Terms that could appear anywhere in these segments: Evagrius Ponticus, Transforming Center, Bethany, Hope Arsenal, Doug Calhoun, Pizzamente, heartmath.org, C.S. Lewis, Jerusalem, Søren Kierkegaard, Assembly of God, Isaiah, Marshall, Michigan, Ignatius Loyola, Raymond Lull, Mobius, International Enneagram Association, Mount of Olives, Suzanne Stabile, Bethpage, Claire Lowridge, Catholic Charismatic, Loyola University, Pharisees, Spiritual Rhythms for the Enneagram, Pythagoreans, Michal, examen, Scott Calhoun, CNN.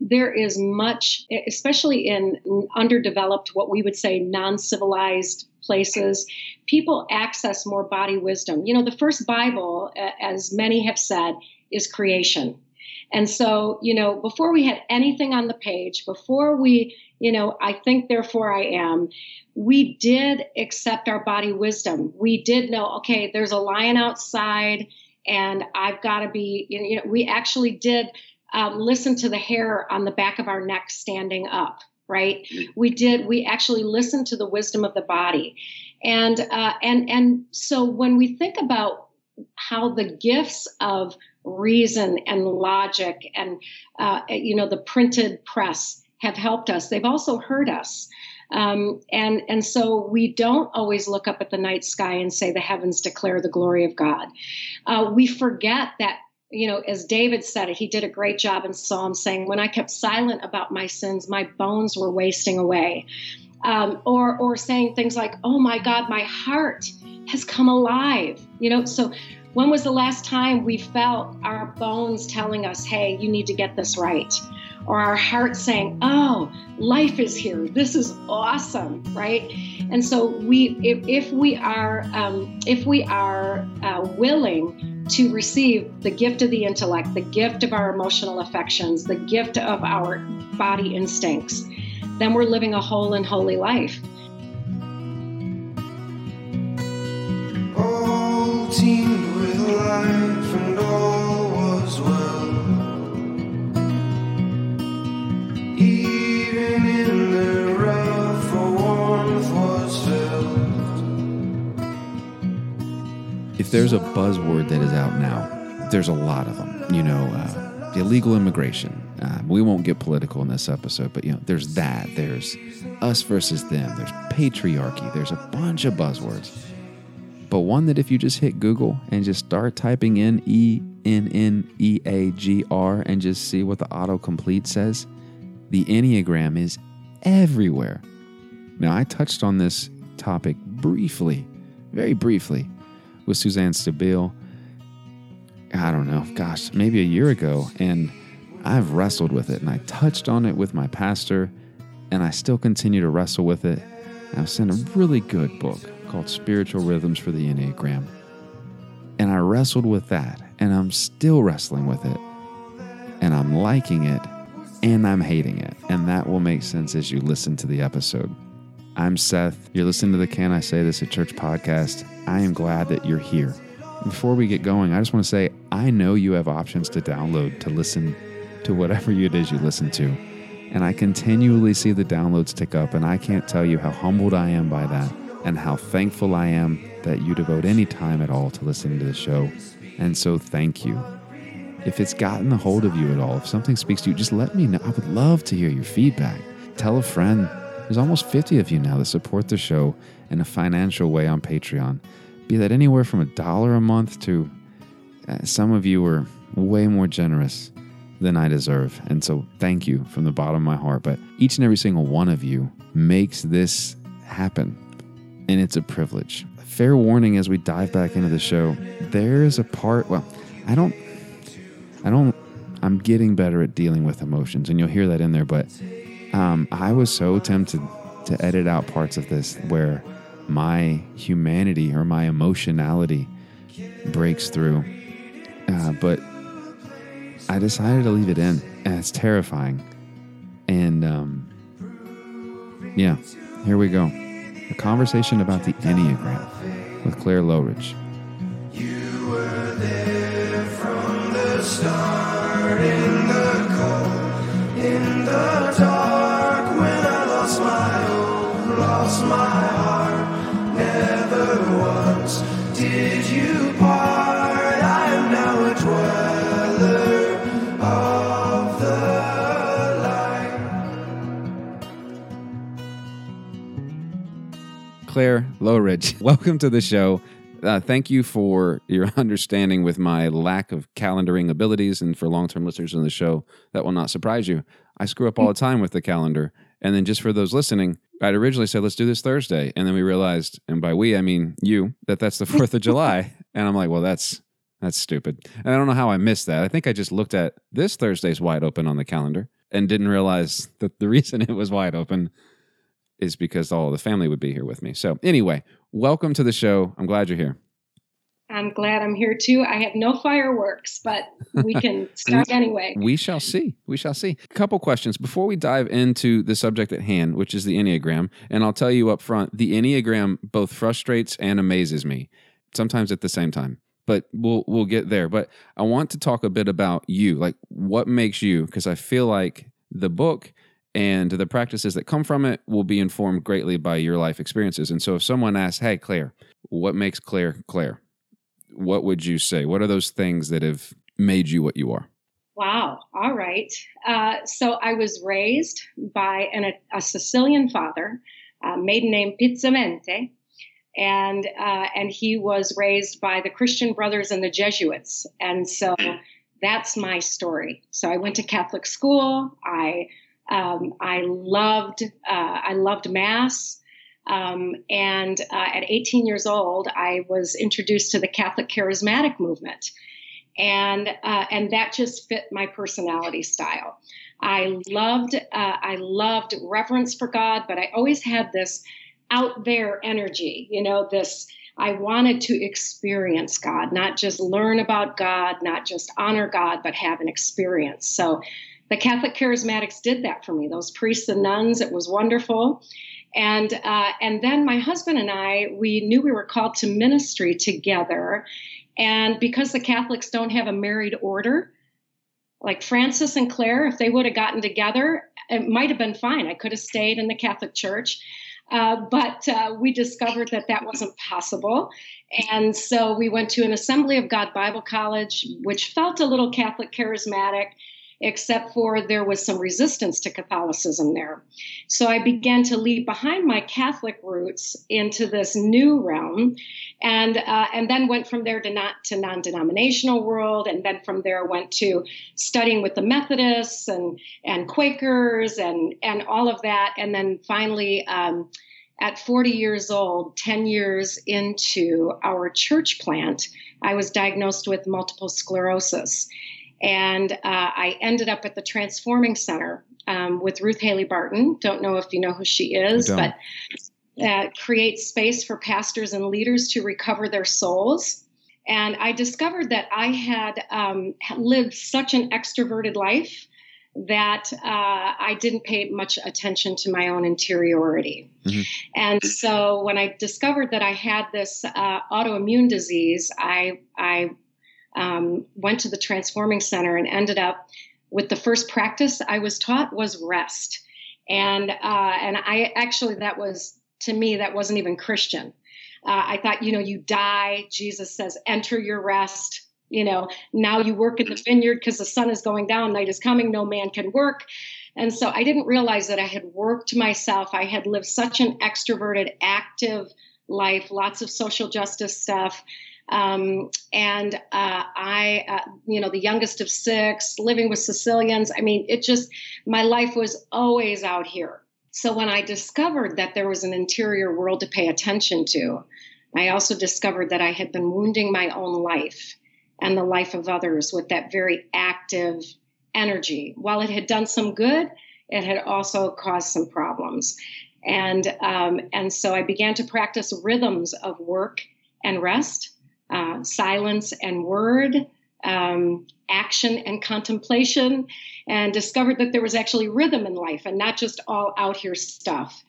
there is much, especially in underdeveloped, what we would say non-civilized places, people access more body wisdom. You know, the first Bible, as many have said, is creation. And so, you know, before we had anything on the page, before we, you know, I think, therefore I am, we did accept our body wisdom. We did know, okay, there's a lion outside and I've got to be, you know, we actually did listen to the hair on the back of our neck standing up, right? We actually listened to the wisdom of the body. And so when we think about how the gifts of reason and logic and, you know, the printed press have helped us, they've also hurt us. And so we don't always look up at the night sky and say, the heavens declare the glory of God. We forget that, you know, as David said it, he did a great job in Psalm saying, when I kept silent about my sins, my bones were wasting away. Or saying things like, oh my God, my heart has come alive. You know, so when was the last time we felt our bones telling us, hey, you need to get this right? Or our heart saying, oh, life is here. This is awesome, right? And so if we are willing to receive the gift of the intellect, the gift of our emotional affections, the gift of our body instincts, then we're living a whole and holy life. All teamed with life and all was well. Even in the rough, a warmth was felt. If there's a buzzword that is out now, there's a lot of them. You know, illegal immigration. We won't get political in this episode, but you know, there's that. There's us versus them. There's patriarchy. There's a bunch of buzzwords. But one that if you just hit Google and just start typing in ENNEAGR and just see what the autocomplete says, the Enneagram is everywhere. Now, I touched on this topic briefly, very briefly, with Suzanne Stabile, I don't know, gosh, maybe a year ago, and I've wrestled with it, and I touched on it with my pastor, and I still continue to wrestle with it. I was sent a really good book called Spiritual Rhythms for the Enneagram, and I wrestled with that, and I'm still wrestling with it, and I'm liking it, and I'm hating it, and that will make sense as you listen to the episode. I'm Seth. You're listening to the Can I Say This at Church podcast. I am glad that you're here. Before we get going, I just want to say, I know you have options to download, to listen to whatever it is you listen to. And I continually see the downloads tick up, and I can't tell you how humbled I am by that and how thankful I am that you devote any time at all to listening to the show. And so thank you. If it's gotten a hold of you at all, if something speaks to you, just let me know. I would love to hear your feedback. Tell a friend. There's almost 50 of you now that support the show in a financial way on Patreon. Be that anywhere from $1 a month to some of you are way more generous than I deserve. And so thank you from the bottom of my heart. But each and every single one of you makes this happen. And it's a privilege. Fair warning as we dive back into the show, there is a part, well, I'm getting better at dealing with emotions, and you'll hear that in there, but I was so tempted to edit out parts of this where my humanity or my emotionality breaks through. But I decided to leave it in, and it's terrifying. And yeah, here we go. A conversation about the Enneagram with Claire Lowridge. You were there from the start, in the cold, in the dark, when I lost my hope, lost my heart. Never once did you part. I am now a dweller. Claire Lowridge, welcome to the show. Thank you for your understanding with my lack of calendaring abilities, and for long-term listeners in the show, that will not surprise you. I screw up all the time with the calendar. And then just for those listening, I'd originally said, let's do this Thursday. And then we realized, and by we, I mean you, that's the 4th of July. And I'm like, well, that's stupid. And I don't know how I missed that. I think I just looked at this Thursday's wide open on the calendar. and didn't realize that the reason it was wide open is because all the family would be here with me. So anyway, welcome to the show. I'm glad you're here. I'm glad I'm here too. I have no fireworks, but we can start anyway. We shall see. We shall see. A couple questions before we dive into the subject at hand, which is the Enneagram. And I'll tell you up front, the Enneagram both frustrates and amazes me, sometimes at the same time. But we'll get there. But I want to talk a bit about you, like what makes you, because I feel like the book and the practices that come from it will be informed greatly by your life experiences. And so if someone asks, hey, Claire, what makes Claire Claire? What would you say? What are those things that have made you what you are? Wow. All right. So I was raised by a Sicilian father, maiden name Pizzamente, and he was raised by the Christian Brothers and the Jesuits. And so that's my story. So I went to Catholic school. I loved Mass. At 18 years old, I was introduced to the Catholic Charismatic movement, and that just fit my personality style. I loved reverence for God, but I always had this out there energy, you know, this, I wanted to experience God, not just learn about God, not just honor God, but have an experience. So the Catholic Charismatics did that for me, those priests and nuns. It was wonderful. And then my husband and I, we knew we were called to ministry together. And because the Catholics don't have a married order, like Francis and Claire, if they would have gotten together, it might have been fine. I could have stayed in the Catholic Church. But we discovered that wasn't possible. And so we went to an Assembly of God Bible College, which felt a little Catholic charismatic, except for there was some resistance to Catholicism there. So I began to leave behind my Catholic roots into this new realm, and then went from there to non-denominational world, and then from there went to studying with the Methodists and Quakers and all of that. And then finally, at 40 years old, 10 years into our church plant, I was diagnosed with multiple sclerosis. And I ended up at the Transforming Center with Ruth Haley Barton. Don't know if you know who she is, but creates space for pastors and leaders to recover their souls. And I discovered that I had lived such an extroverted life that I didn't pay much attention to my own interiority. Mm-hmm. And so when I discovered that I had this autoimmune disease, I went to the Transforming Center and ended up with the first practice I was taught was rest. And I actually, that was, to me, that wasn't even Christian. I thought, you know, you die. Jesus says, enter your rest. You know, now you work in the vineyard because the sun is going down, night is coming, no man can work. And so I didn't realize that I had worked myself. I had lived such an extroverted, active life, lots of social justice stuff. I the youngest of six, living with Sicilians. I mean, it just, my life was always out here. So when I discovered that there was an interior world to pay attention to, I also discovered that I had been wounding my own life and the life of others with that very active energy. While it had done some good, it had also caused some problems. And so I began to practice rhythms of work and rest, silence and word, action and contemplation, and discovered that there was actually rhythm in life and not just all out here stuff.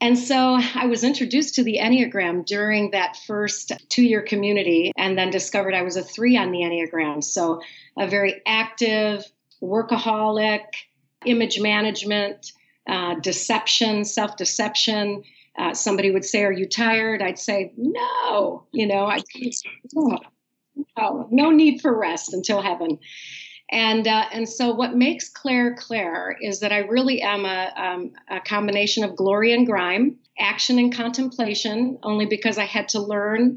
And so I was introduced to the Enneagram during that first 2-year community, and then discovered I was a 3 on the Enneagram. So a very active, workaholic, image management, deception, self-deception. Somebody would say, are you tired? I'd say, no, you know, no need for rest until heaven. And so what makes Claire Claire is that I really am a combination of glory and grime, action and contemplation, only because I had to learn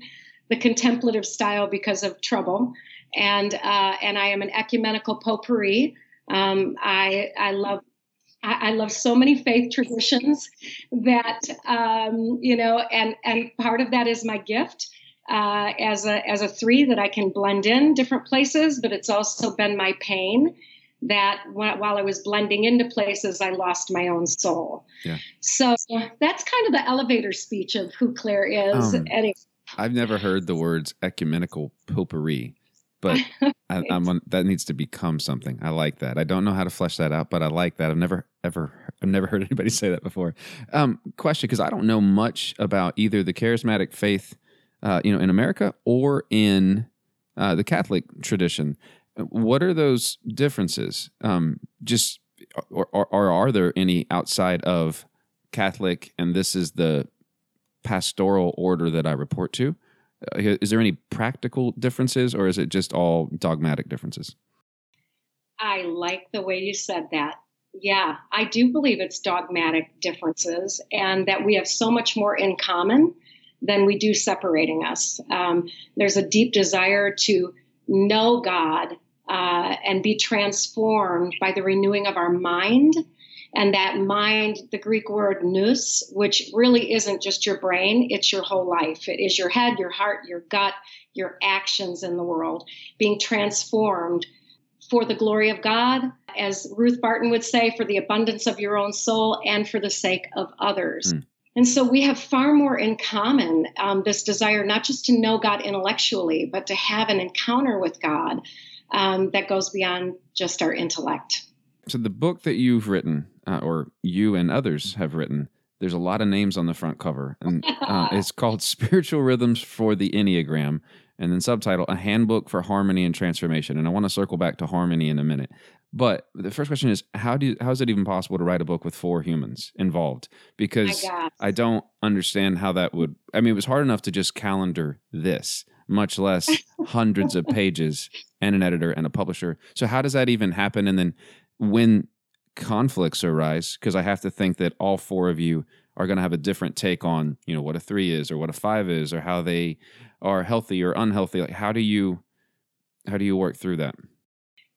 the contemplative style because of trouble. And I am an ecumenical potpourri. I love so many faith traditions that, and part of that is my gift as a 3 that I can blend in different places, but it's also been my pain that while I was blending into places, I lost my own soul. Yeah. So that's kind of the elevator speech of who Claire is. Anyway. I've never heard the words ecumenical potpourri, but that needs to become something. I like that. I don't know how to flesh that out, but I like that. I've never heard anybody say that before. Question, because I don't know much about either the charismatic faith, in America or in the Catholic tradition. What are those differences? Are there any outside of Catholic? And this is the pastoral order that I report to. Is there any practical differences, or is it just all dogmatic differences? I like the way you said that. Yeah, I do believe it's dogmatic differences, and that we have so much more in common than we do separating us. There's a deep desire to know God and be transformed by the renewing of our mind. And that mind, the Greek word nous, which really isn't just your brain, it's your whole life. It is your head, your heart, your gut, your actions in the world, being transformed for the glory of God, as Ruth Barton would say, for the abundance of your own soul and for the sake of others. Mm. And so we have far more in common, this desire not just to know God intellectually, but to have an encounter with God that goes beyond just our intellect. So the book that you've written, or you and others have written, there's a lot of names on the front cover, and it's called Spiritual Rhythms for the Enneagram, and then subtitle, A Handbook for Harmony and Transformation. And I want to circle back to harmony in a minute. But the first question is, how is it even possible to write a book with four humans involved? Because I don't understand how that would... I mean, it was hard enough to just calendar this, much less hundreds of pages and an editor and a publisher. So how does that even happen? And then when conflicts arise, because I have to think that all four of you are going to have a different take on, what a 3 is or what a 5 is or how they are healthy or unhealthy. Like, how do you work through that?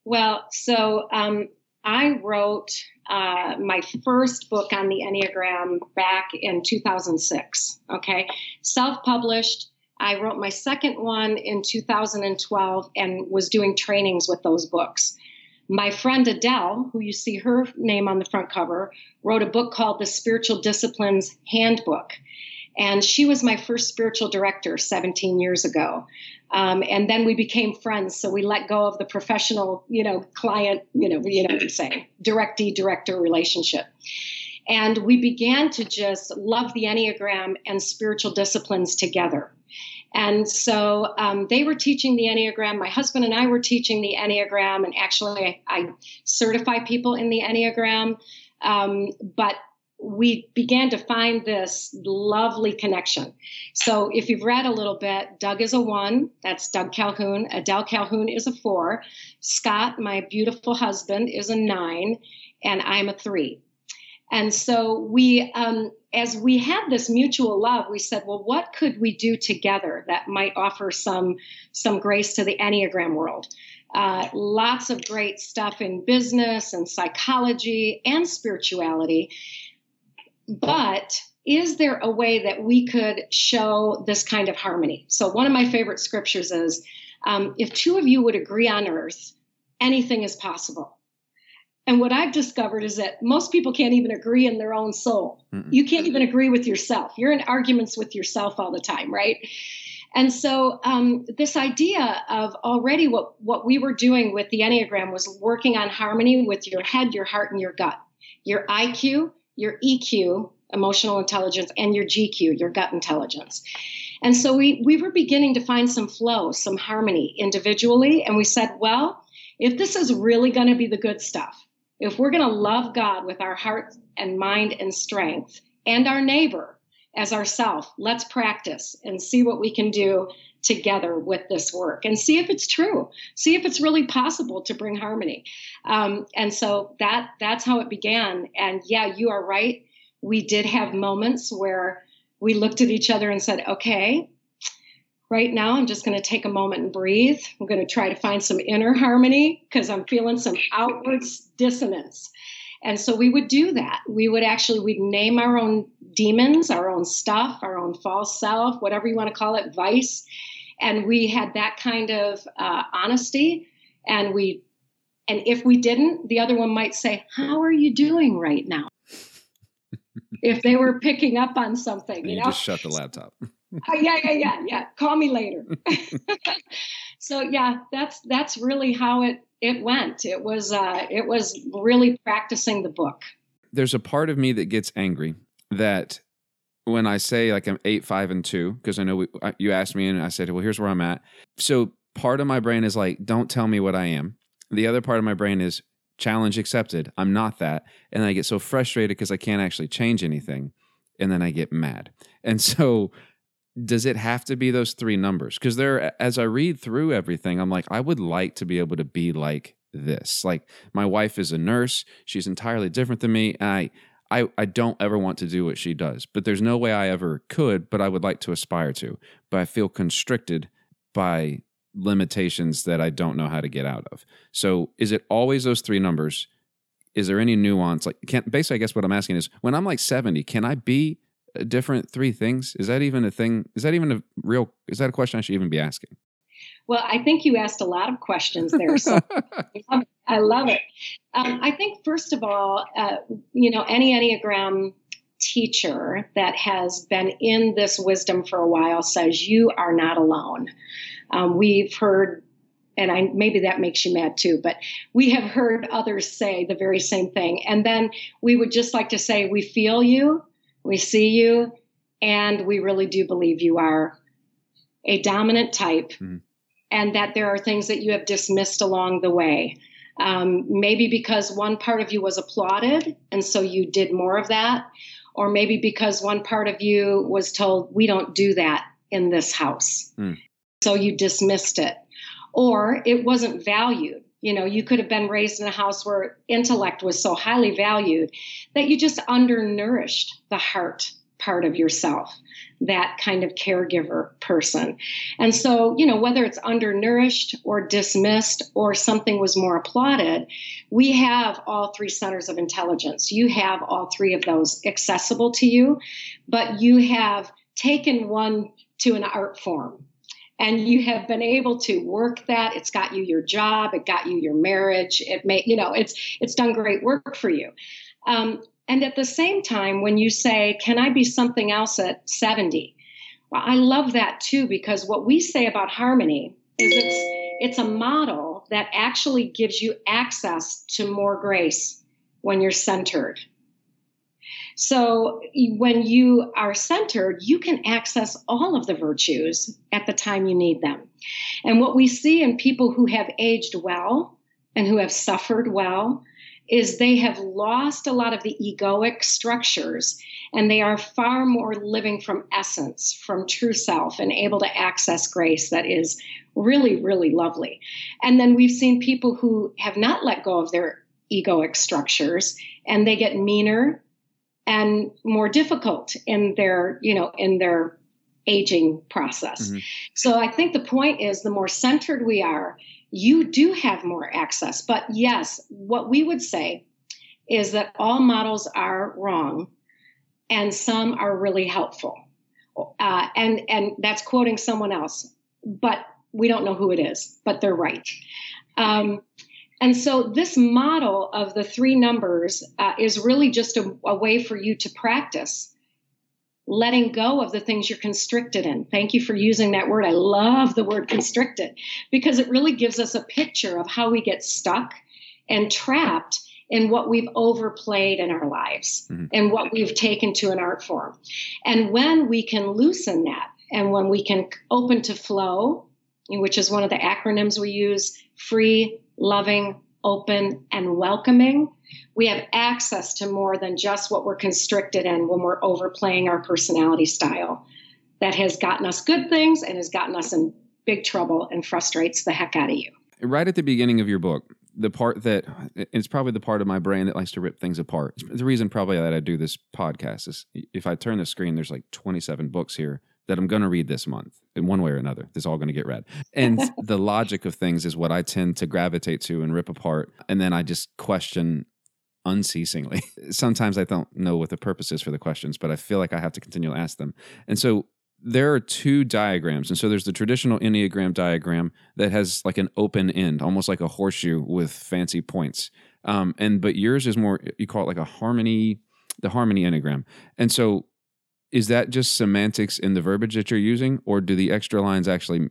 Well, so I wrote my first book on the Enneagram back in 2006, okay? Self-published. I wrote my second one in 2012 and was doing trainings with those books. My friend Adele, who you see her name on the front cover, wrote a book called The Spiritual Disciplines Handbook. And she was my first spiritual director 17 years ago. And then we became friends. So we let go of the professional, client, you know what I'm saying, directee-director relationship. And we began to just love the Enneagram and spiritual disciplines together. And so they were teaching the Enneagram. My husband and I were teaching the Enneagram. And actually, I certify people in the Enneagram. But we began to find this lovely connection. So if you've read a little bit, Doug is a 1. That's Doug Calhoun. Adele Calhoun is a 4. Scott, my beautiful husband, is a 9. And I'm a 3. And so we, as we had this mutual love, we said, well, what could we do together that might offer some grace to the Enneagram world? Lots of great stuff in business and psychology and spirituality. But is there a way that we could show this kind of harmony? So one of my favorite scriptures is, if two of you would agree on earth, anything is possible. And what I've discovered is that most people can't even agree in their own soul. Mm-mm. You can't even agree with yourself. You're in arguments with yourself all the time, right? And so this idea of already what we were doing with the Enneagram was working on harmony with your head, your heart, and your gut, your IQ, your EQ, emotional intelligence, and your GQ, your gut intelligence. And so we were beginning to find some flow, some harmony individually. And we said, well, if this is really going to be the good stuff, if we're going to love God with our heart and mind and strength and our neighbor as ourself, let's practice and see what we can do together with this work and see if it's true, see if it's really possible to bring harmony. And so that's how it began. And yeah, you are right. We did have moments where we looked at each other and said, okay, right now, I'm just going to take a moment and breathe. I'm going to try to find some inner harmony because I'm feeling some outward dissonance. And so we would do that. We'd name our own demons, our own stuff, our own false self, whatever you want to call it, vice. And we had that kind of honesty. And we And if we didn't, the other one might say, "How are you doing right now?" If they were picking up on something, you know, just shut the laptop. Yeah. Call me later. So yeah, that's really how it went. It was really practicing the book. There's a part of me that gets angry that when I say like I'm 8, 5, and 2, because I know you asked me and I said, well, here's where I'm at. So part of my brain is like, don't tell me what I am. The other part of my brain is challenge accepted. I'm not that. And I get so frustrated because I can't actually change anything. And then I get mad. And so does it have to be those three numbers? Because as I read through everything, I'm like, I would like to be able to be like this. Like my wife is a nurse. She's entirely different than me. I don't ever want to do what she does, but there's no way I ever could, but I would like to aspire to. But I feel constricted by limitations that I don't know how to get out of. So is it always those three numbers? Is there any nuance? Like, basically, I guess what I'm asking is, when I'm like 70, can I be different three things? Is that even a thing? Is that even a real? Is that a question I should even be asking? Well, I think you asked a lot of questions there. So I love it. I think, first of all, any Enneagram teacher that has been in this wisdom for a while says you are not alone. We've heard, and maybe that makes you mad too, but we have heard others say the very same thing. And then we would just like to say, we feel you, we see you, and we really do believe you are a dominant type, and that there are things that you have dismissed along the way. Maybe because one part of you was applauded, and so you did more of that, or maybe because one part of you was told, we don't do that in this house. So you dismissed it, or it wasn't valued. You know, you could have been raised in a house where intellect was so highly valued that you just undernourished the heart part of yourself, that kind of caregiver person. And so, you know, whether it's undernourished or dismissed or something was more applauded, we have all three centers of intelligence. You have all three of those accessible to you, but you have taken one to an art form. And you have been able to work that. It's got you your job. It got you your marriage. It may, you know, it's done great work for you. And at the same time, when you say, can I be something else at 70? Well, I love that too, because what we say about harmony is it's a model that actually gives you access to more grace when you're centered. So when you are centered, you can access all of the virtues at the time you need them. And what we see in people who have aged well and who have suffered well is they have lost a lot of the egoic structures, and they are far more living from essence, from true self, and able to access grace that is really, really lovely. And then we've seen people who have not let go of their egoic structures, and they get meaner and more difficult in their, you know, in their aging process. Mm-hmm. So I think the point is, the more centered we are, you do have more access. But yes, what we would say is that all models are wrong and some are really helpful. And that's quoting someone else, but we don't know who it is, but they're right. And so this model of the three numbers is really just a way for you to practice letting go of the things you're constricted in. Thank you for using that word. I love the word constricted, because it really gives us a picture of how we get stuck and trapped in what we've overplayed in our lives and what we've taken to an art form. And when we can loosen that, and when we can open to flow, which is one of the acronyms we use, free, loving, open, and welcoming, we have access to more than just what we're constricted in when we're overplaying our personality style that has gotten us good things and has gotten us in big trouble and frustrates the heck out of you. Right at the beginning of your book, the part that, it's probably the part of my brain that likes to rip things apart. The reason probably that I do this podcast is if I turn the screen, there's like 27 books here that I'm going to read this month in one way or another. It's all going to get read. And the logic of things is what I tend to gravitate to and rip apart. And then I just question unceasingly. Sometimes I don't know what the purpose is for the questions, but I feel like I have to continue to ask them. And so there are two diagrams. And so there's the traditional Enneagram diagram that has like an open end, almost like a horseshoe with fancy points. But yours is more, you call it like a harmony, the harmony Enneagram. And so is that just semantics in the verbiage that you're using, or do the extra lines actually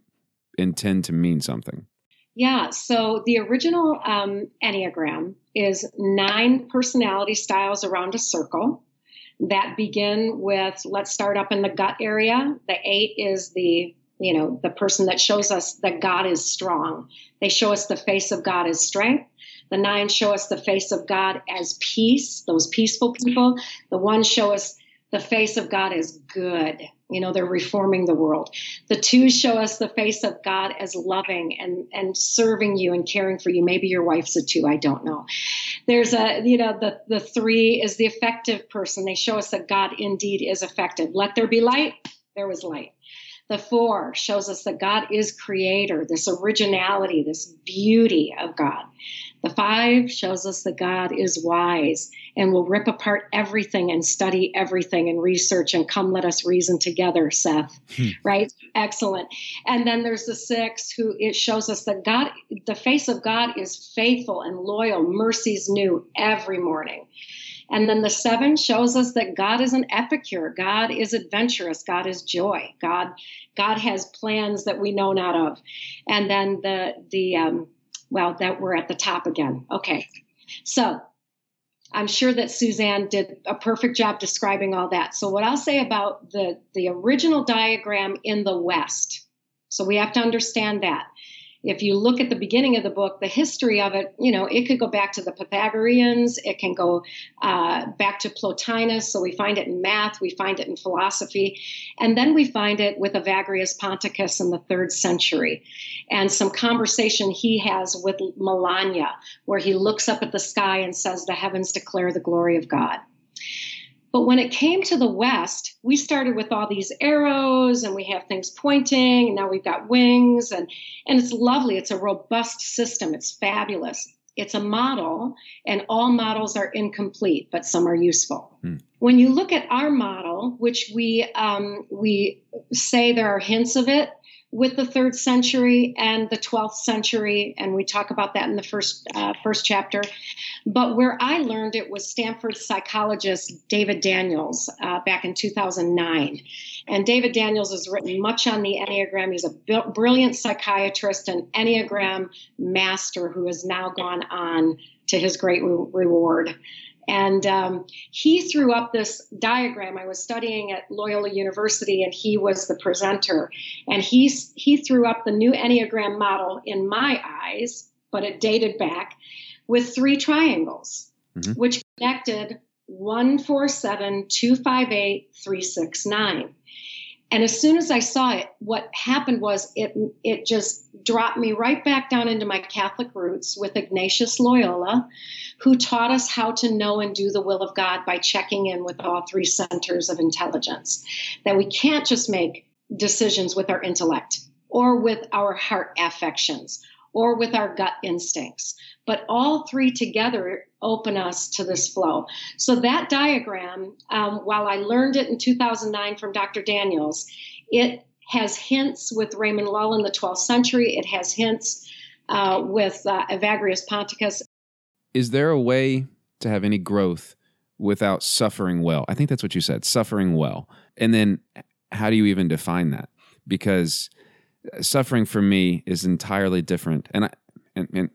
intend to mean something? Yeah, so the original Enneagram is 9 personality styles around a circle that begin with, let's start up in the gut area. The 8 is the person that shows us that God is strong. They show us the face of God as strength. The 9 show us the face of God as peace, those peaceful people. The 1 show us the face of God as good. You know, they're reforming the world. The 2 show us the face of God as loving and serving you and caring for you. Maybe your wife's a 2. I don't know. There's the 3 is the effective person. They show us that God indeed is effective. Let there be light. There was light. The 4 shows us that God is creator, this originality, this beauty of God. The 5 shows us that God is wise and will rip apart everything and study everything and research and come let us reason together, Seth, right? Excellent. And then there's the 6 who it shows us that God, the face of God is faithful and loyal, mercies new every morning. And then the 7 shows us that God is an epicure. God is adventurous. God is joy. God has plans that we know not of. And then that we're at the top again. Okay. So I'm sure that Suzanne did a perfect job describing all that. So what I'll say about the original diagram in the West. So we have to understand that. If you look at the beginning of the book, the history of it, you know, it could go back to the Pythagoreans. It can go back to Plotinus. So we find it in math. We find it in philosophy. And then we find it with Evagrius Ponticus in the 3rd century. And some conversation he has with Melania, where he looks up at the sky and says, the heavens declare the glory of God. But when it came to the West, we started with all these arrows and we have things pointing and now we've got wings and it's lovely. It's a robust system. It's fabulous. It's a model and all models are incomplete, but some are useful. Mm. When you look at our model, which we say there are hints of it with the 3rd century and the 12th century, and we talk about that in the first chapter. But where I learned it was Stanford psychologist David Daniels back in 2009. And David Daniels has written much on the Enneagram. He's a brilliant psychiatrist and Enneagram master who has now gone on to his great reward. And he threw up this diagram. I was studying at Loyola University, and he was the presenter. And he threw up the new Enneagram model in my eyes, but it dated back, with 3 triangles, which connected 1, 4, 7, 2, 5, 8, 3, 6, 9. And as soon as I saw it, what happened was it just dropped me right back down into my Catholic roots with Ignatius Loyola, who taught us how to know and do the will of God by checking in with all 3 centers of intelligence, that we can't just make decisions with our intellect or with our heart affections or with our gut instincts, but all 3 together open us to this flow. So that diagram, while I learned it in 2009 from Dr. Daniels, it has hints with Raymond Lull in the 12th century. It has hints with Evagrius Ponticus. Is there a way to have any growth without suffering well? I think that's what you said, suffering well. And then how do you even define that? Because suffering for me is entirely different. And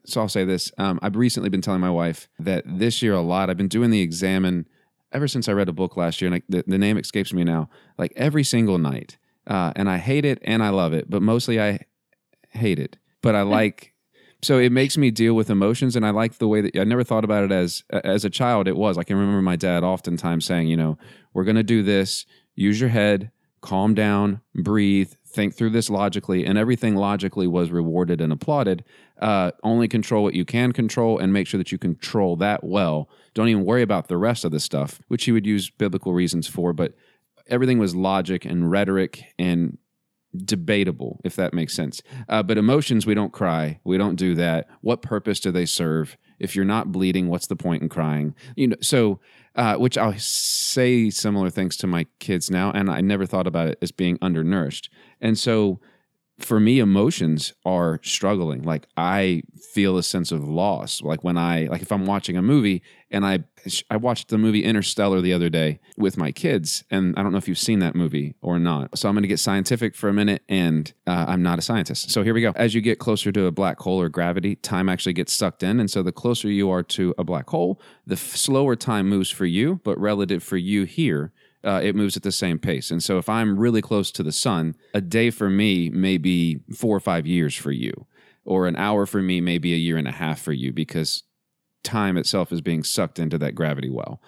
so I'll say this. I've recently been telling my wife that this year a lot, I've been doing the examen ever since I read a book last year, and the name escapes me now, like every single night. And I hate it and I love it, but mostly I hate it. But I like, so it makes me deal with emotions, and I like the way that, I never thought about it as a child it was. I can remember my dad oftentimes saying, you know, we're going to do this, use your head, calm down, breathe, think through this logically, and everything logically was rewarded and applauded. Only control what you can control and make sure that you control that well. Don't even worry about the rest of the stuff, which he would use biblical reasons for, but everything was logic and rhetoric and debatable, if that makes sense. But emotions, we don't cry. We don't do that. What purpose do they serve? If you're not bleeding, what's the point in crying? You know, so which I'll say similar things to my kids now, and I never thought about it as being undernourished. And so for me, emotions are struggling. Like I feel a sense of loss. Like when I, like if I'm watching a movie, and I watched the movie Interstellar the other day with my kids, and I don't know if you've seen that movie or not. So I'm going to get scientific for a minute, and I'm not a scientist. So here we go. As you get closer to a black hole or gravity, time actually gets sucked in. And so the closer you are to a black hole, the slower time moves for you, but relative for you here, it moves at the same pace. And so if I'm really close to the sun, a day for me may be 4 or 5 years for you, or an hour for me may be a year and a half for you, because time itself is being sucked into that gravity well,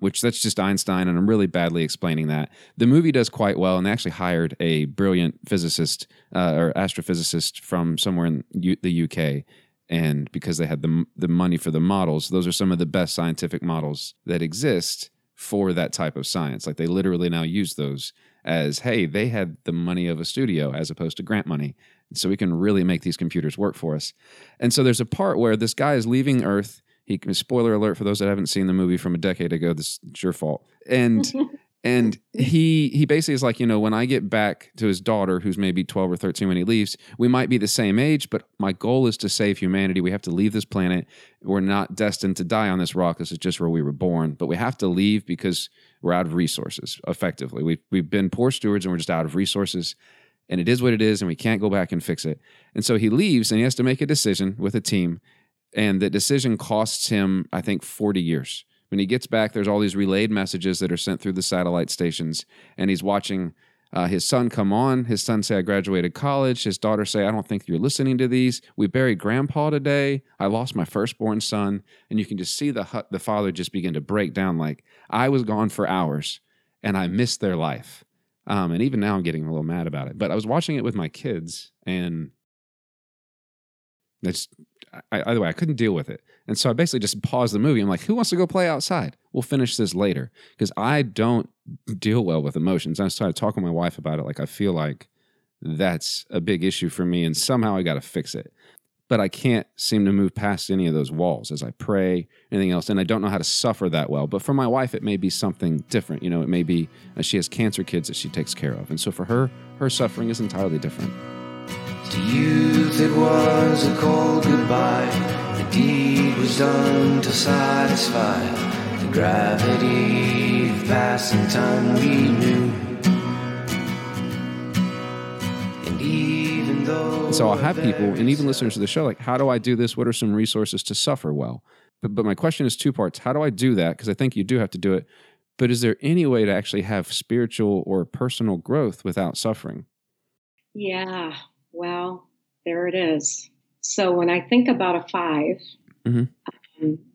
which that's just Einstein, and I'm really badly explaining that. The movie does quite well, and they actually hired a brilliant physicist or astrophysicist from somewhere in the UK, and because they had the money for the models, those are some of the best scientific models that exist for that type of science. Like they literally now use those as, hey, they had the money of a studio as opposed to grant money. So we can really make these computers work for us. And so there's a part where this guy is leaving Earth. He, spoiler alert for those that haven't seen the movie from a decade ago, this is your fault. And and he basically is like, you know, when I get back to his daughter, who's maybe 12 or 13 when he leaves, we might be the same age, but my goal is to save humanity. We have to leave this planet. We're not destined to die on this rock. This is just where we were born. But we have to leave because we're out of resources, effectively. We've been poor stewards, and we're just out of resources. And it is what it is, and we can't go back and fix it. And so he leaves, and he has to make a decision with a team. And the decision costs him, I think, 40 years. When he gets back, there's all these relayed messages that are sent through the satellite stations, and he's watching his son come on, his son say, I graduated college, his daughter say, I don't think you're listening to these, we buried grandpa today, I lost my firstborn son, and you can just see the father just begin to break down, like, I was gone for hours, and I missed their life. And even now I'm getting a little mad about it, but I was watching it with my kids, and it's... either way, I couldn't deal with it. And so I basically just paused the movie. I'm like, who wants to go play outside? We'll finish this later. Because I don't deal well with emotions. And I started talking to my wife about it. Like, I feel like that's a big issue for me, and somehow I got to fix it. But I can't seem to move past any of those walls as I pray, anything else. And I don't know how to suffer that well. But for my wife, it may be something different. You know, it may be she has cancer kids that she takes care of. And so for her, her suffering is entirely different. To youth it was a cold goodbye. The deed was done to satisfy the gravity of passing time we knew. And even though... And so I'll have people, and even listeners to the show, like, how do I do this? What are some resources to suffer well? But my question is two parts. How do I do that? Because I think you do have to do it. But is there any way to actually have spiritual or personal growth without suffering? Yeah. Well, there it is. So when I think about a five, mm-hmm.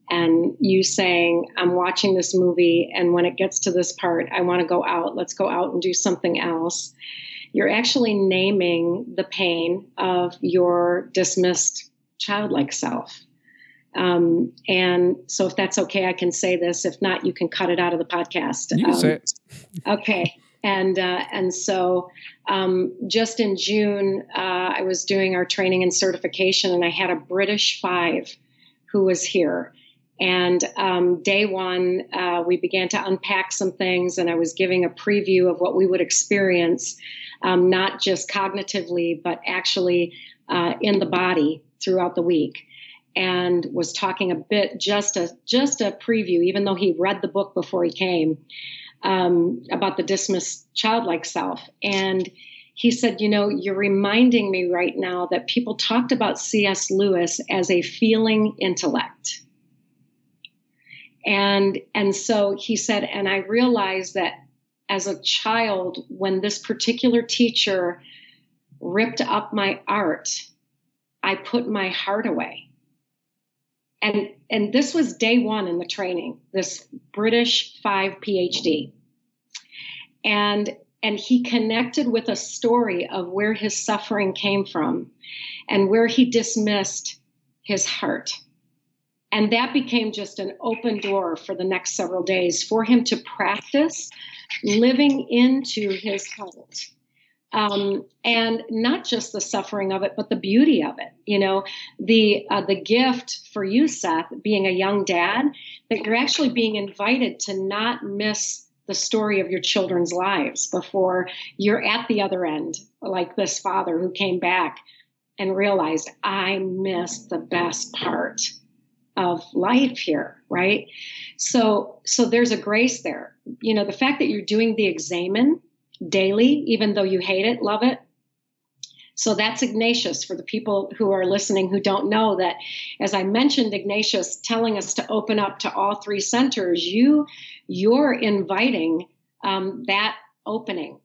And you saying, I'm watching this movie, and when it gets to this part, I want to go out, let's go out and do something else. You're actually naming the pain of your dismissed childlike self. And so if that's okay, I can say this. If not, you can cut it out of the podcast. You can say it. Okay. And so just in June, I was doing our training and certification, and I had a British five who was here. And day one, we began to unpack some things, and I was giving a preview of what we would experience, not just cognitively, but actually in the body throughout the week. And was talking a bit, just a preview, even though he read the book before he came, about the dismissed childlike self. And he said, you know, you're reminding me right now that people talked about C.S. Lewis as a feeling intellect. And so he said, and I realized that as a child, when this particular teacher ripped up my art, I put my heart away. And this was day one in the training, this British five PhD. And he connected with a story of where his suffering came from and where he dismissed his heart. And that became just an open door for the next several days for him to practice living into his heart. And not just the suffering of it, but the beauty of it. You know, the gift for you, Seth, being a young dad, that you're actually being invited to not miss the story of your children's lives before you're at the other end, like this father who came back and realized, I missed the best part of life here, right? So there's a grace there. You know, the fact that you're doing the examen daily, even though you hate it, love it. So that's Ignatius for the people who are listening who don't know that, as I mentioned, Ignatius telling us to open up to all three centers, you're inviting that opening.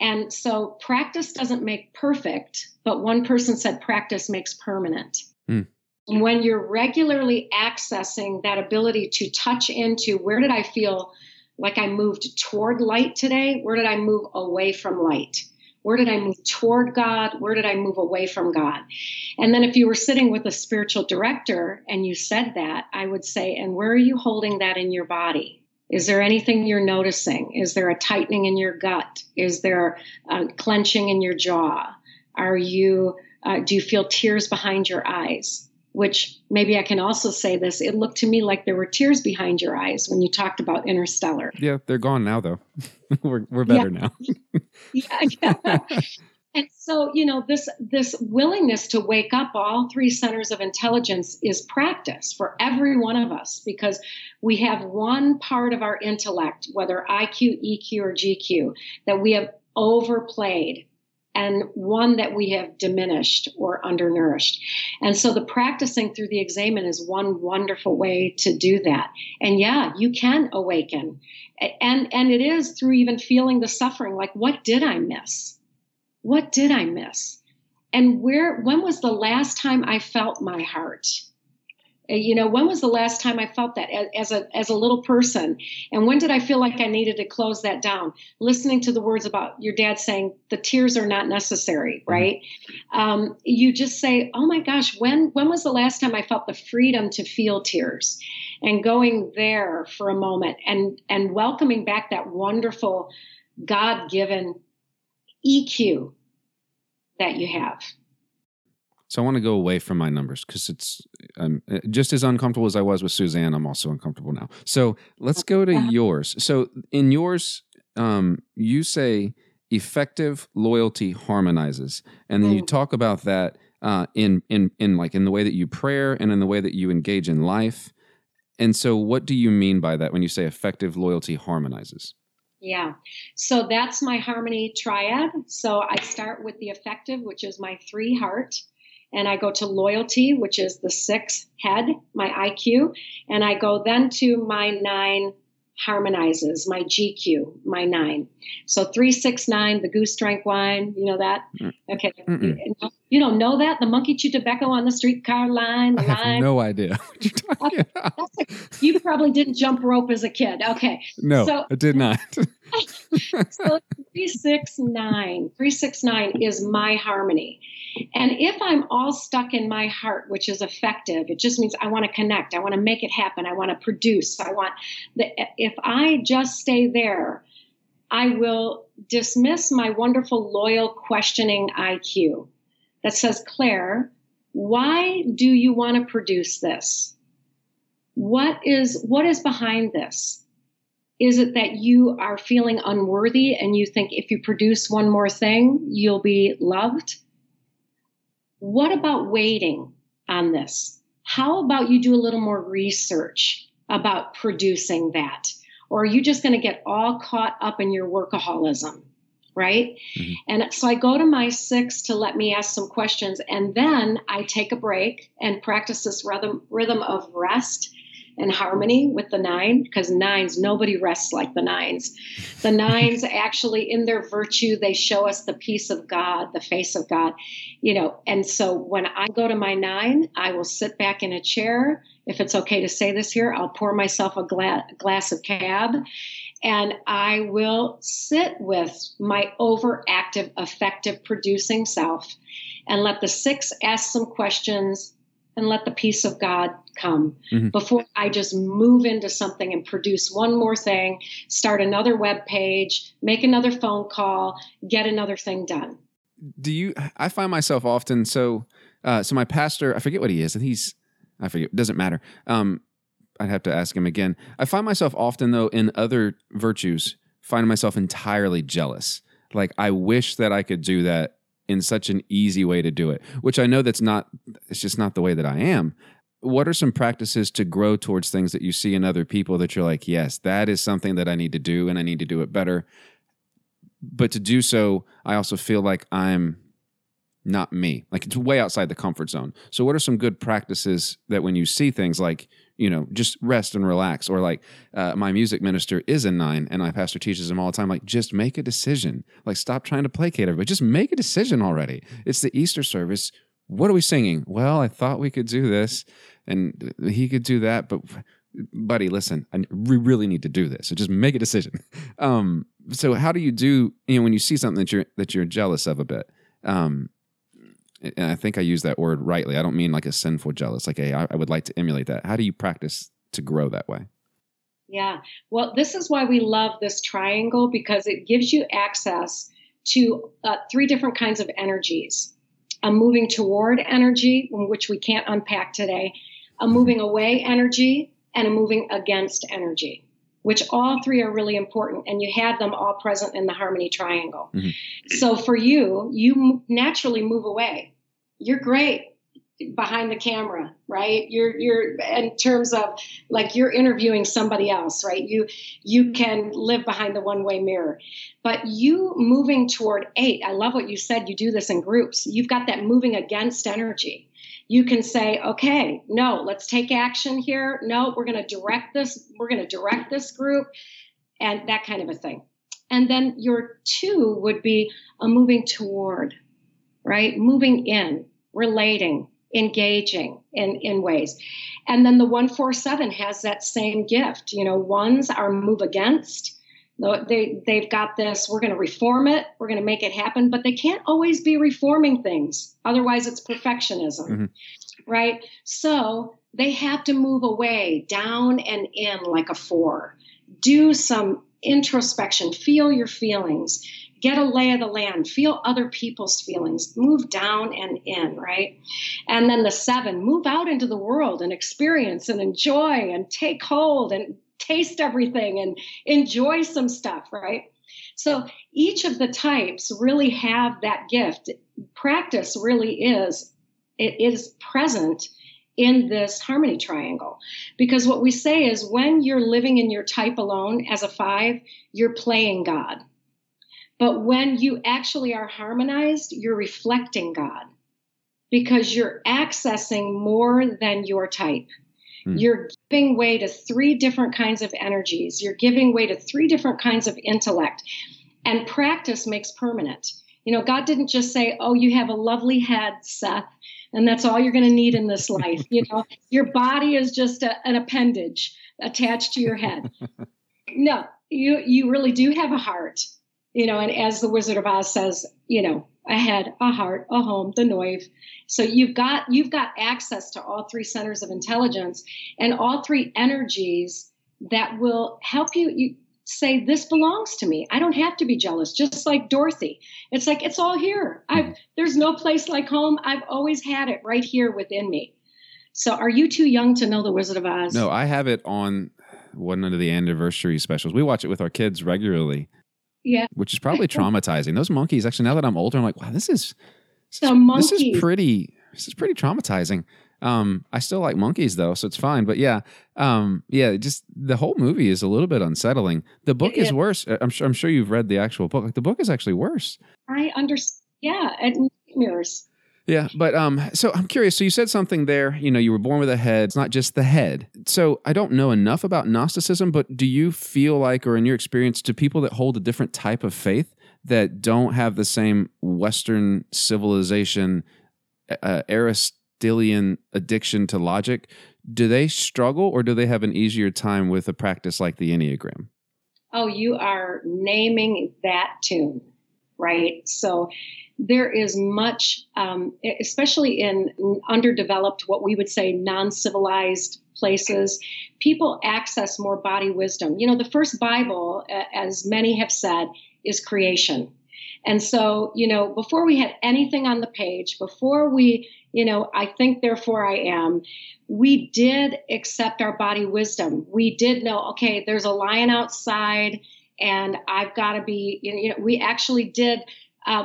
And so practice doesn't make perfect, but one person said practice makes permanent. Mm. And when you're regularly accessing that ability to touch into, where did I feel like I moved toward light today? Where did I move away from light? Where did I move toward God? Where did I move away from God? And then if you were sitting with a spiritual director and you said that, I would say, and where are you holding that in your body? Is there anything you're noticing? Is there a tightening in your gut? Is there a clenching in your jaw? Do you feel tears behind your eyes? Which maybe I can also say this, it looked to me like there were tears behind your eyes when you talked about Interstellar. Yeah, they're gone now, though. We're better now. Yeah. And so, you know, this willingness to wake up all three centers of intelligence is practice for every one of us, because we have one part of our intellect, whether IQ, EQ, or GQ, that we have overplayed, and one that we have diminished or undernourished. And so the practicing through the examen is one wonderful way to do that. And yeah, you can awaken. And it is through even feeling the suffering, like, what did I miss? What did I miss? And when was the last time I felt my heart? You know, when was the last time I felt that as a little person? And when did I feel like I needed to close that down? Listening to the words about your dad saying the tears are not necessary, right? You just say, oh my gosh, when was the last time I felt the freedom to feel tears? And going there for a moment and welcoming back that wonderful God-given EQ that you have. So I want to go away from my numbers because it's just as uncomfortable as I was with Suzanne. I'm also uncomfortable now. So let's go to yours. So in yours, you say effective loyalty harmonizes, and then you talk about that in the way that you prayer and in the way that you engage in life. And so, what do you mean by that when you say effective loyalty harmonizes? Yeah. So that's my harmony triad. So I start with the effective, which is my three heart. And I go to loyalty, which is the sixth head, my IQ. And I go then to my 9 harmonizes, my GQ, my 9. So 3, 6, 9, the goose drank wine. You know that? Okay. You don't know that? The monkey chewed tobacco on the streetcar line. I have no idea what you're talking about. That's like, you probably didn't jump rope as a kid. Okay. No, so, I did not. So 3, 6, 9. 3, 6, 9 is my harmony. And if I'm all stuck in my heart, which is effective, it just means I want to connect. I want to make it happen. I want to produce. If I just stay there, I will dismiss my wonderful, loyal, questioning IQ that says, Claire, why do you want to produce this? What is behind this? Is it that you are feeling unworthy and you think if you produce one more thing, you'll be loved? What about waiting on this? How about you do a little more research about producing that? Or are you just going to get all caught up in your workaholism, right? Mm-hmm. And so I go to my 6 to let me ask some questions, and then I take a break and practice this rhythm of rest and harmony with the 9, because 9s, nobody rests like the 9s. The 9s actually, in their virtue, they show us the peace of God, the face of God, you know. And so when I go to my 9, I will sit back in a chair. If it's okay to say this here, I'll pour myself a glass of cab, and I will sit with my overactive, effective, producing self and let the 6 ask some questions and let the peace of God come before I just move into something and produce one more thing, start another web page, make another phone call, get another thing done. I find myself often, so my pastor, I forget what he is, and it doesn't matter. I'd have to ask him again. I find myself often, though, in other virtues, find myself entirely jealous. Like, I wish that I could do that in such an easy way to do it, which I know it's just not the way that I am. What are some practices to grow towards things that you see in other people that you're like, yes, that is something that I need to do and I need to do it better? But to do so, I also feel like I'm not me. Like, it's way outside the comfort zone. So what are some good practices that when you see things like, you know, just rest and relax, or like my music minister is a 9 and my pastor teaches him all the time, like, just make a decision. Like, stop trying to placate everybody. Just make a decision already. It's the Easter service. What are we singing? Well, I thought we could do this and he could do that, but buddy, listen, we really need to do this. So just make a decision. So how do you do, when you see something that you're jealous of a bit? And I think I use that word rightly. I don't mean like a sinful jealous, like, hey, I would like to emulate that. How do you practice to grow that way? Yeah. Well, this is why we love this triangle, because it gives you access to 3 different kinds of energies. A moving toward energy, which we can't unpack today, a moving away energy, and a moving against energy, which all 3 are really important. And you have them all present in the harmony triangle. Mm-hmm. So for you, you naturally move away. You're great behind the camera, right? You're in terms of like you're interviewing somebody else, right? You can live behind the one-way mirror, but you moving toward 8. I love what you said. You do this in groups. You've got that moving against energy. You can say, okay, no, let's take action here. No, we're going to direct this. We're going to direct this group and that kind of a thing. And then your 2 would be a moving toward, right? Moving in, relating, engaging in ways. And then the 147 has that same gift. 1s are move against. They've got this, we're going to reform it, we're going to make it happen, but they can't always be reforming things. Otherwise, it's perfectionism, right? So they have to move away, down and in like a 4. Do some introspection, feel your feelings, get a lay of the land, feel other people's feelings, move down and in, right? And then the 7, move out into the world and experience and enjoy and take hold and taste everything and enjoy some stuff, right? So each of the types really have that gift. Practice really is present in this harmony triangle, because what we say is when you're living in your type alone as a 5, you're playing God. But when you actually are harmonized, you're reflecting God, because you're accessing more than your type. You're giving way to 3 different kinds of energies. You're giving way to 3 different kinds of intellect. And practice makes permanent. God didn't just say, oh, you have a lovely head, Seth, and that's all you're going to need in this life. Your body is just an appendage attached to your head. No, you really do have a heart. And as the Wizard of Oz says, a head, a heart, a home, the noive. So you've got access to all 3 centers of intelligence and all 3 energies that will help you. You say, this belongs to me. I don't have to be jealous. Just like Dorothy. It's like, it's all here. There's no place like home. I've always had it right here within me. So are you too young to know the Wizard of Oz? No, I have it on one of the anniversary specials. We watch it with our kids regularly. Yeah, which is probably traumatizing. Those monkeys. Actually, now that I'm older, I'm like, wow, this is pretty traumatizing. I still like monkeys though, so it's fine. But yeah, just the whole movie is a little bit unsettling. The book is worse. I'm sure you've read the actual book. Like, the book is actually worse. I understand. Yeah, and nightmares. Yeah, but so I'm curious. So you said something there, you were born with a head. It's not just the head. So I don't know enough about Gnosticism, but do you feel like, or in your experience, to people that hold a different type of faith that don't have the same Western civilization, Aristotelian addiction to logic, do they struggle or do they have an easier time with a practice like the Enneagram? Oh, you are naming that tune. right? So there is much, especially in underdeveloped, what we would say non-civilized places, people access more body wisdom. You know, the first Bible, as many have said, is creation. And so, you know, before we had anything on the page, before we, you know, I think, therefore I am, we did accept our body wisdom. We did know, okay, there's a lion outside and I've got to be, you know, we actually did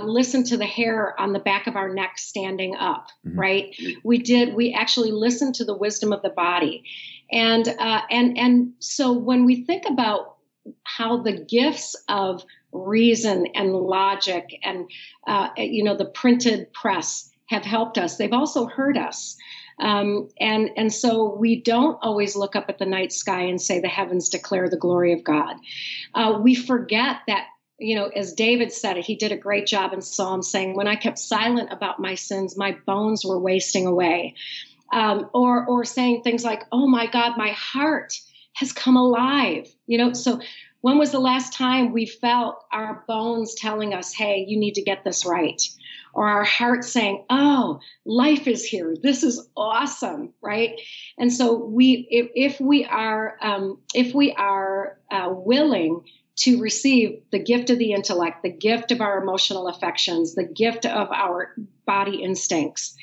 listen to the hair on the back of our neck standing up, mm-hmm. right? We actually listened to the wisdom of the body. And so when we think about how the gifts of reason and logic and, you know, the printed press have helped us, they've also hurt us. And so we don't always look up at the night sky and say, the heavens declare the glory of God. We forget that, you know, as David said it, he did a great job in Psalm saying, when I kept silent about my sins, my bones were wasting away. Or saying things like, oh my God, my heart has come alive. You know, so when was the last time we felt our bones telling us, hey, you need to get this right? Or our heart saying, oh, life is here. This is awesome, right? And so if we are willing to receive the gift of the intellect, the gift of our emotional affections, the gift of our body instincts,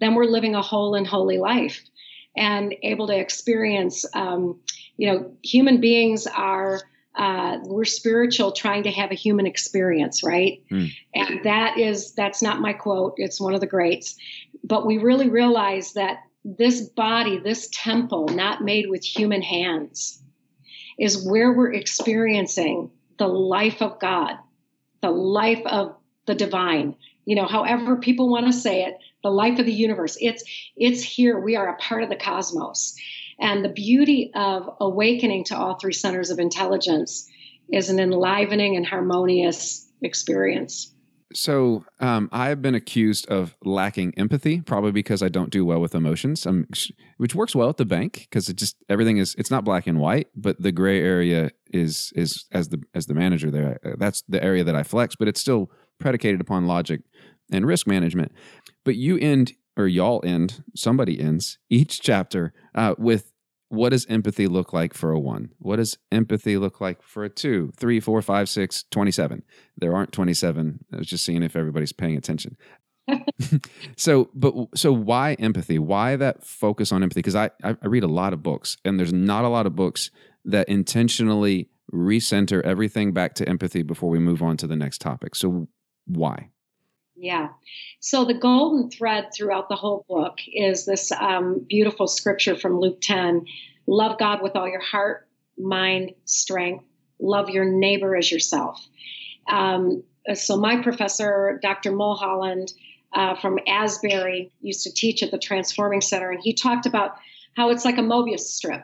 then we're living a whole and holy life and able to experience, you know, human beings are, we're spiritual trying to have a human experience, right? Mm. And that's not my quote. It's one of the greats. But we really realize that this body, this temple not made with human hands, is where we're experiencing the life of God, the life of the divine, you know, however people want to say it, the life of the universe. It's here. We are a part of the cosmos. And the beauty of awakening to all three centers of intelligence is an enlivening and harmonious experience. So I've been accused of lacking empathy, probably because I don't do well with emotions, which works well at the bank because it just everything is. It's not black and white, but the gray area is as the manager there. That's the area that I flex, but it's still predicated upon logic and risk management. But somebody ends each chapter with what does empathy look like for a 1? What does empathy look like for a 2, 3, 4, 5, 6, 27? There aren't 27. I was just seeing if everybody's paying attention. So why empathy? Why that focus on empathy? Because I read a lot of books, and there's not a lot of books that intentionally recenter everything back to empathy before we move on to the next topic. So why? Yeah. So the golden thread throughout the whole book is this beautiful scripture from Luke 10. Love God with all your heart, mind, strength. Love your neighbor as yourself. So my professor, Dr. Mulholland from Asbury, used to teach at the Transforming Center, and he talked about how it's like a Mobius strip.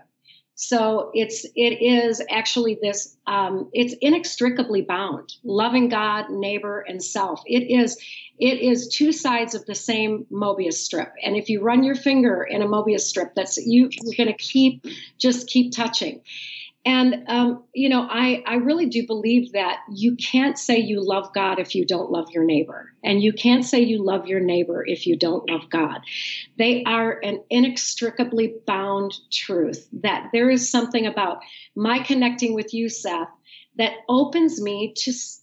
So it is actually this, it's inextricably bound, loving God, neighbor, and self. It is two sides of the same Mobius strip. And if you run your finger in a Mobius strip, that's, you're going to just keep touching. And, you know, I really do believe that you can't say you love God if you don't love your neighbor. And you can't say you love your neighbor if you don't love God. They are an inextricably bound truth, that there is something about my connecting with you, Seth, that opens me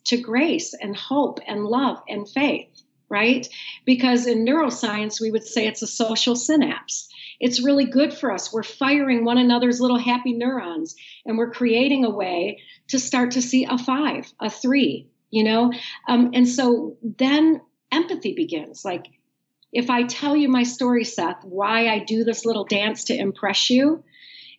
to grace and hope and love and faith, right? Because in neuroscience, we would say it's a social synapse. It's really good for us. We're firing one another's little happy neurons, and we're creating a way to start to see a 5, a 3, you know? And so then empathy begins. Like, if I tell you my story, Seth, why I do this little dance to impress you,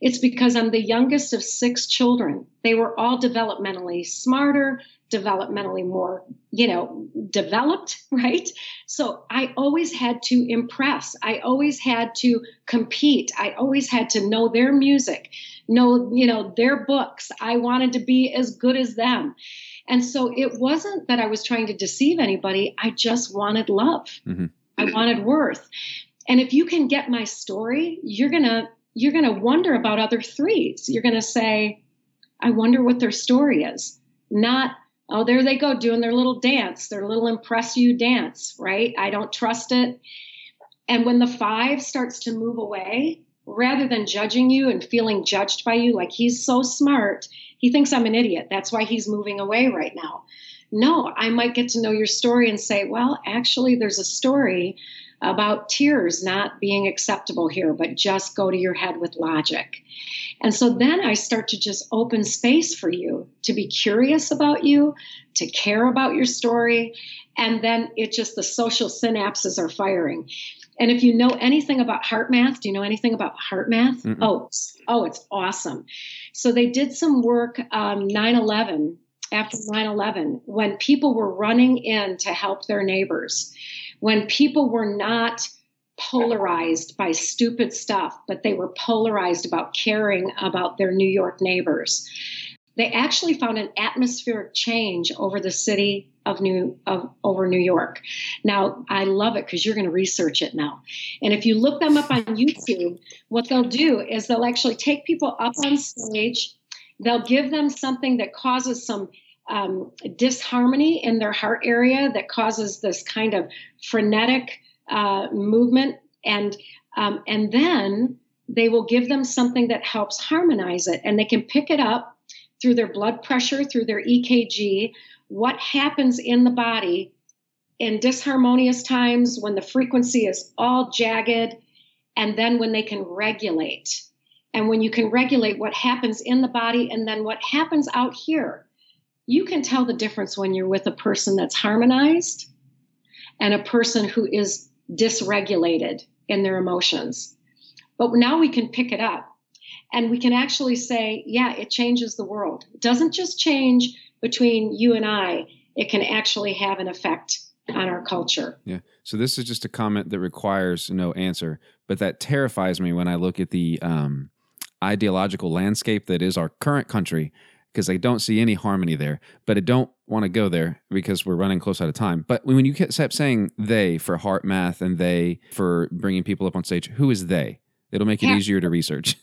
it's because I'm the youngest of 6 children. They were all developmentally smarter, developmentally more, you know, developed, right? So I always had to impress. I always had to compete. I always had to know their music, know, you know, their books. I wanted to be as good as them. And so it wasn't that I was trying to deceive anybody. I just wanted love. Mm-hmm. I wanted worth. And if you can get my story, you're going to wonder about other 3s. You're going to say, I wonder what their story is. Not, Oh, there they go doing their little dance, their little impress you dance, right? I don't trust it. And when the five starts to move away, rather than judging you and feeling judged by you, like he's so smart, he thinks I'm an idiot. That's why he's moving away right now. No, I might get to know your story and say, well, actually, there's a story about tears not being acceptable here, but just go to your head with logic. And so then I start to just open space for you to be curious about you, to care about your story. And then it just, the social synapses are firing. And if you know anything about heart math, do you know anything about heart math? Mm-mm. Oh, it's awesome. So they did some work 9/11, after 9/11, when people were running in to help their neighbors, when people were not polarized by stupid stuff, but they were polarized about caring about their New York neighbors. They actually found an atmospheric change over the city of New York. Now, I love it because you're going to research it now. And if you look them up on YouTube, what they'll do is they'll actually take people up on stage. They'll give them something that causes some disharmony in their heart area that causes this kind of frenetic movement. And then they will give them something that helps harmonize it. And they can pick it up through their blood pressure, through their EKG, what happens in the body in disharmonious times when the frequency is all jagged, and then when they can regulate. And when you can regulate what happens in the body and then what happens out here, you can tell the difference when you're with a person that's harmonized and a person who is dysregulated in their emotions. But now we can pick it up. And we can actually say, yeah, it changes the world. It doesn't just change between you and I. It can actually have an effect on our culture. Yeah. So this is just a comment that requires no answer, but that terrifies me when I look at the ideological landscape that is our current country, because I don't see any harmony there. But I don't want to go there because we're running close out of time. But when you kept saying they for heart math and they for bringing people up on stage, who is they? It'll make it easier to research.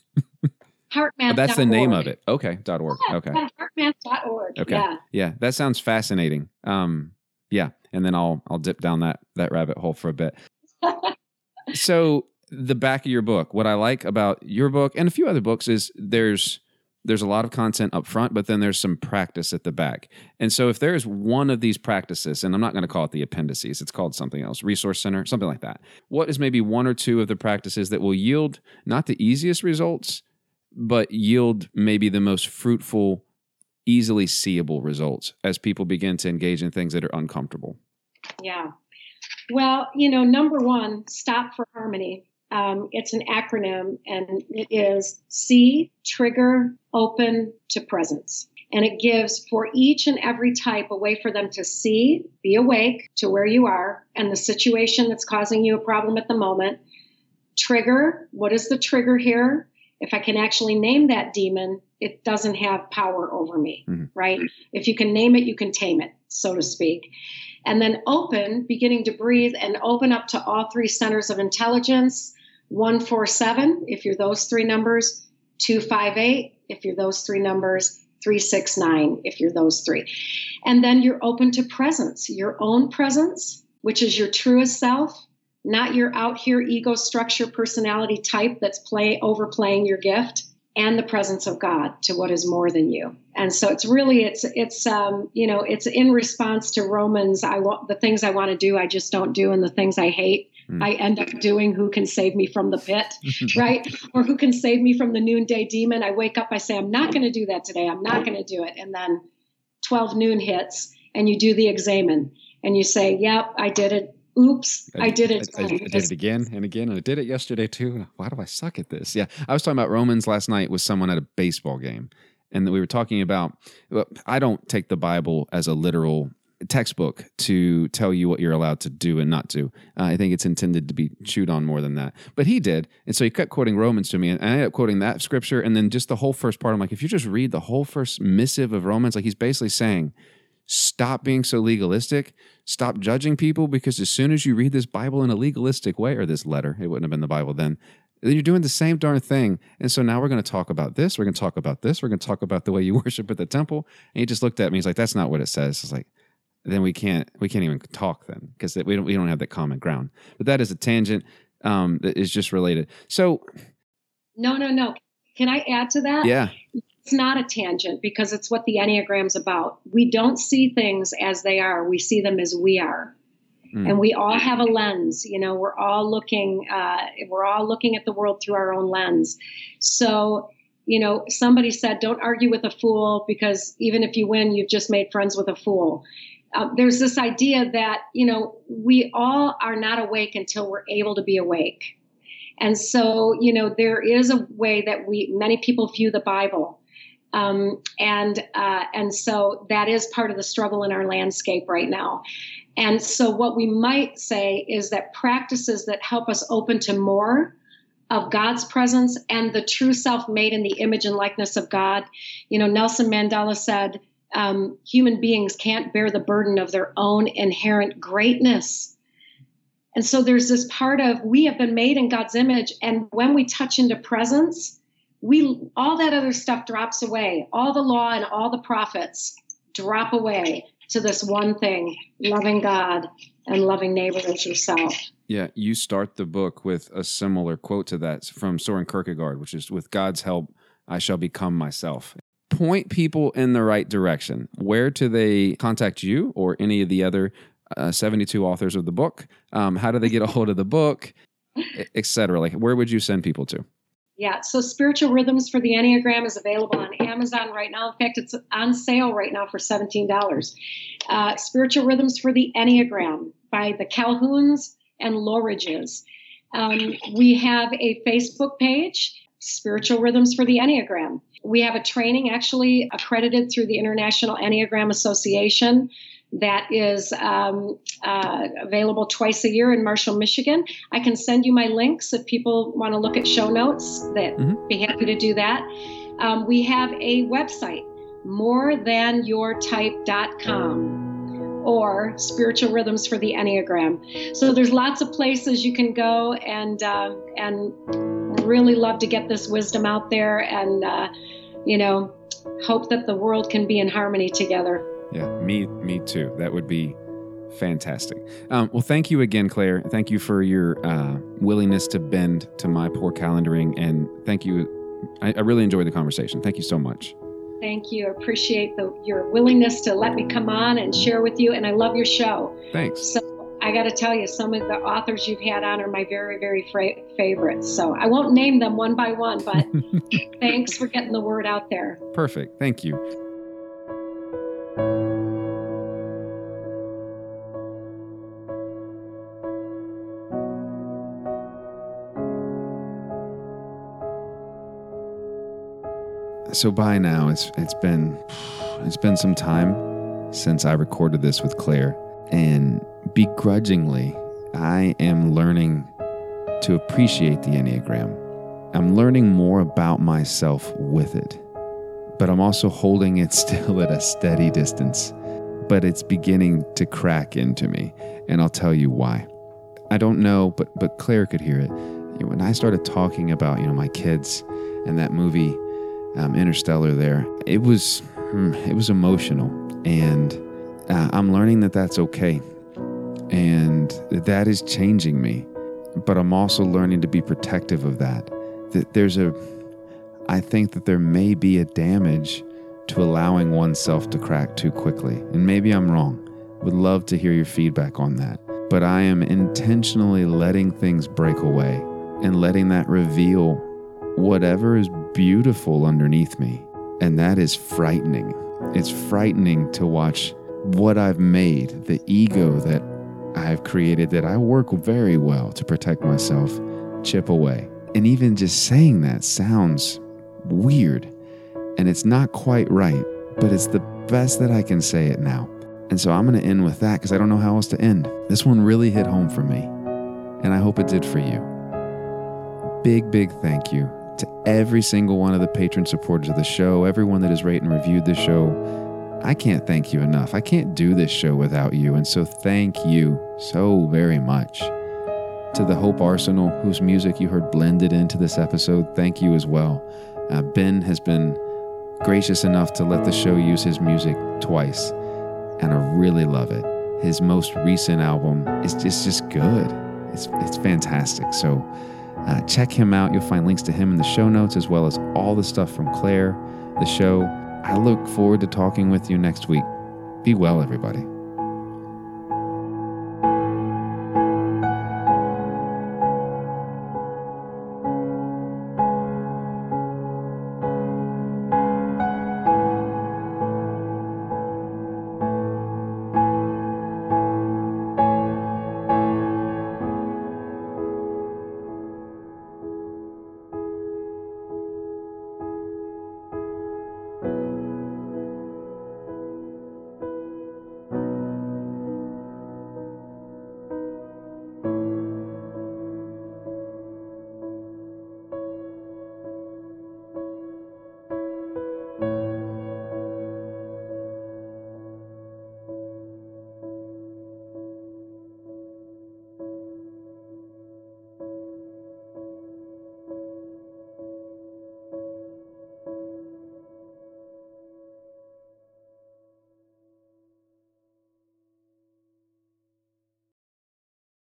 Heartmath.org. Oh, that's the name of it. Okay. .org. Okay. Heartmath.org. Okay. Yeah. Yeah. That sounds fascinating. Yeah. And then I'll dip down that rabbit hole for a bit. So the back of your book, what I like about your book and a few other books is there's a lot of content up front, but then there's some practice at the back. And so if there is one of these practices, and I'm not going to call it the appendices, it's called something else, resource center, something like that. What is maybe one or two of the practices that will yield not the easiest results, but yield maybe the most fruitful, easily seeable results as people begin to engage in things that are uncomfortable? Yeah. Well, number one, stop for harmony. It's an acronym, and it is C, trigger, open to presence. And it gives for each and every type a way for them to see, be awake to where you are and the situation that's causing you a problem at the moment. Trigger, what is the trigger here? If I can actually name that demon, it doesn't have power over me, mm-hmm. right? If you can name it, you can tame it, so to speak. And then open, beginning to breathe, and open up to all three centers of intelligence, 1, 4, 7, if you're those three numbers, 2, 5, 8, if you're those three numbers, 3, 6, 9, if you're those three. And then you're open to presence, your own presence, which is your truest self, not your out here ego structure personality type that's overplaying your gift, and the presence of God to what is more than you. And so it's really, it's in response to Romans. The things I want to do, I just don't do. And the things I hate, I end up doing. Who can save me from the pit, right? Or who can save me from the noonday demon? I wake up, I say, I'm not going to do that today. I'm not going to do it. And then 12 noon hits and you do the examen and you say, yep, I did it. Oops, I did it. I did it again and again, and I did it yesterday too. Why do I suck at this? Yeah, I was talking about Romans last night with someone at a baseball game, and we were talking about, I don't take the Bible as a literal textbook to tell you what you're allowed to do and not do. I think it's intended to be chewed on more than that. But he did, and so he kept quoting Romans to me, and I ended up quoting that scripture, and then just the whole first part. I'm like, if you just read the whole first missive of Romans, like he's basically saying, stop being so legalistic. Stop judging people, because as soon as you read this Bible in a legalistic way, or this letter, it wouldn't have been the Bible then, You're doing the same darn thing. And so now we're going to talk about this. We're going to talk about this. We're going to talk about the way you worship at the temple. And he just looked at me. He's like, that's not what it says. It's like, then we can't even talk then, because we don't have that common ground. But that is a tangent that is just related. So. No. Can I add to that? Yeah. It's not a tangent, because it's what the Enneagram's about. We don't see things as they are. We see them as we are. And we all have a lens, you know, we're all looking at the world through our own lens. So, you know, somebody said, don't argue with a fool, because even if you win, you've just made friends with a fool. There's this idea that, you know, we all are not awake until we're able to be awake. And so, you know, there is a way that many people view the Bible. And so that is part of the struggle in our landscape right now. And so what we might say is that practices that help us open to more of God's presence and the true self made in the image and likeness of God. You know, Nelson Mandela said, human beings can't bear the burden of their own inherent greatness. And so there's this part of, we have been made in God's image. And when we touch into presence, all that other stuff drops away. All the law and all the prophets drop away to this one thing, loving God and loving neighbor as yourself. Yeah, you start the book with a similar quote to that from Søren Kierkegaard, which is, with God's help, I shall become myself. Point people in the right direction. Where do they contact you or any of the other 72 authors of the book? How do they get a hold of the book, et cetera? Like, where would you send people to? Yeah, so Spiritual Rhythms for the Enneagram is available on Amazon right now. In fact, it's on sale right now for $17. Spiritual Rhythms for the Enneagram by the Calhouns and Lowridges. We have a Facebook page, Spiritual Rhythms for the Enneagram. We have a training actually accredited through the International Enneagram Association that is available twice a year in Marshall, Michigan. I can send you my links if people want to look at show notes. That be happy to do that. We have a website, morethanyourtype.com, or Spiritual Rhythms for the Enneagram. So there's lots of places you can go, and really love to get this wisdom out there, and you know, hope that the world can be in harmony together. Yeah, me too. That would be fantastic. Well, thank you again, Claire. Thank you for your willingness to bend to my poor calendaring. And thank you. I really enjoyed the conversation. Thank you so much. Thank you. I appreciate your willingness to let me come on and share with you. And I love your show. Thanks. So I got to tell you, some of the authors you've had on are my very, very favorites. So I won't name them one by one, but thanks for getting the word out there. Perfect. Thank you. So by now, it's been some time since I recorded this with Claire, and begrudgingly, I am learning to appreciate the Enneagram. I'm learning more about myself with it, but I'm also holding it still at a steady distance. But it's beginning to crack into me, and I'll tell you why. I don't know, but Claire could hear it. When I started talking about, you know, my kids and that movie, Interstellar there, it was emotional, and I'm learning that that's okay, and that is changing me. But I'm also learning to be protective of that I think there may be a damage to allowing oneself to crack too quickly, and maybe I'm wrong. Would love to hear your feedback on that, but I am intentionally letting things break away and letting that reveal whatever is beautiful underneath me. And that is frightening. It's frightening to watch what I've made, the ego that I've created, that I work very well to protect myself, chip away. And even just saying that sounds weird, and it's not quite right, but it's the best that I can say it now. And so I'm going to end with that, because I don't know how else to end. This one really hit home for me, and I hope it did for you. Big thank you to every single one of the patron supporters of the show, everyone that has rated and reviewed the show. I can't thank you enough. I can't do this show without you. And so thank you so very much. To the Hope Arsenal, whose music you heard blended into this episode, thank you as well. Ben has been gracious enough to let the show use his music twice, and I really love it. His most recent album is just good. It's fantastic. So check him out. You'll find links to him in the show notes, as well as all the stuff from Claire, the show. I look forward to talking with you next week. Be well, everybody.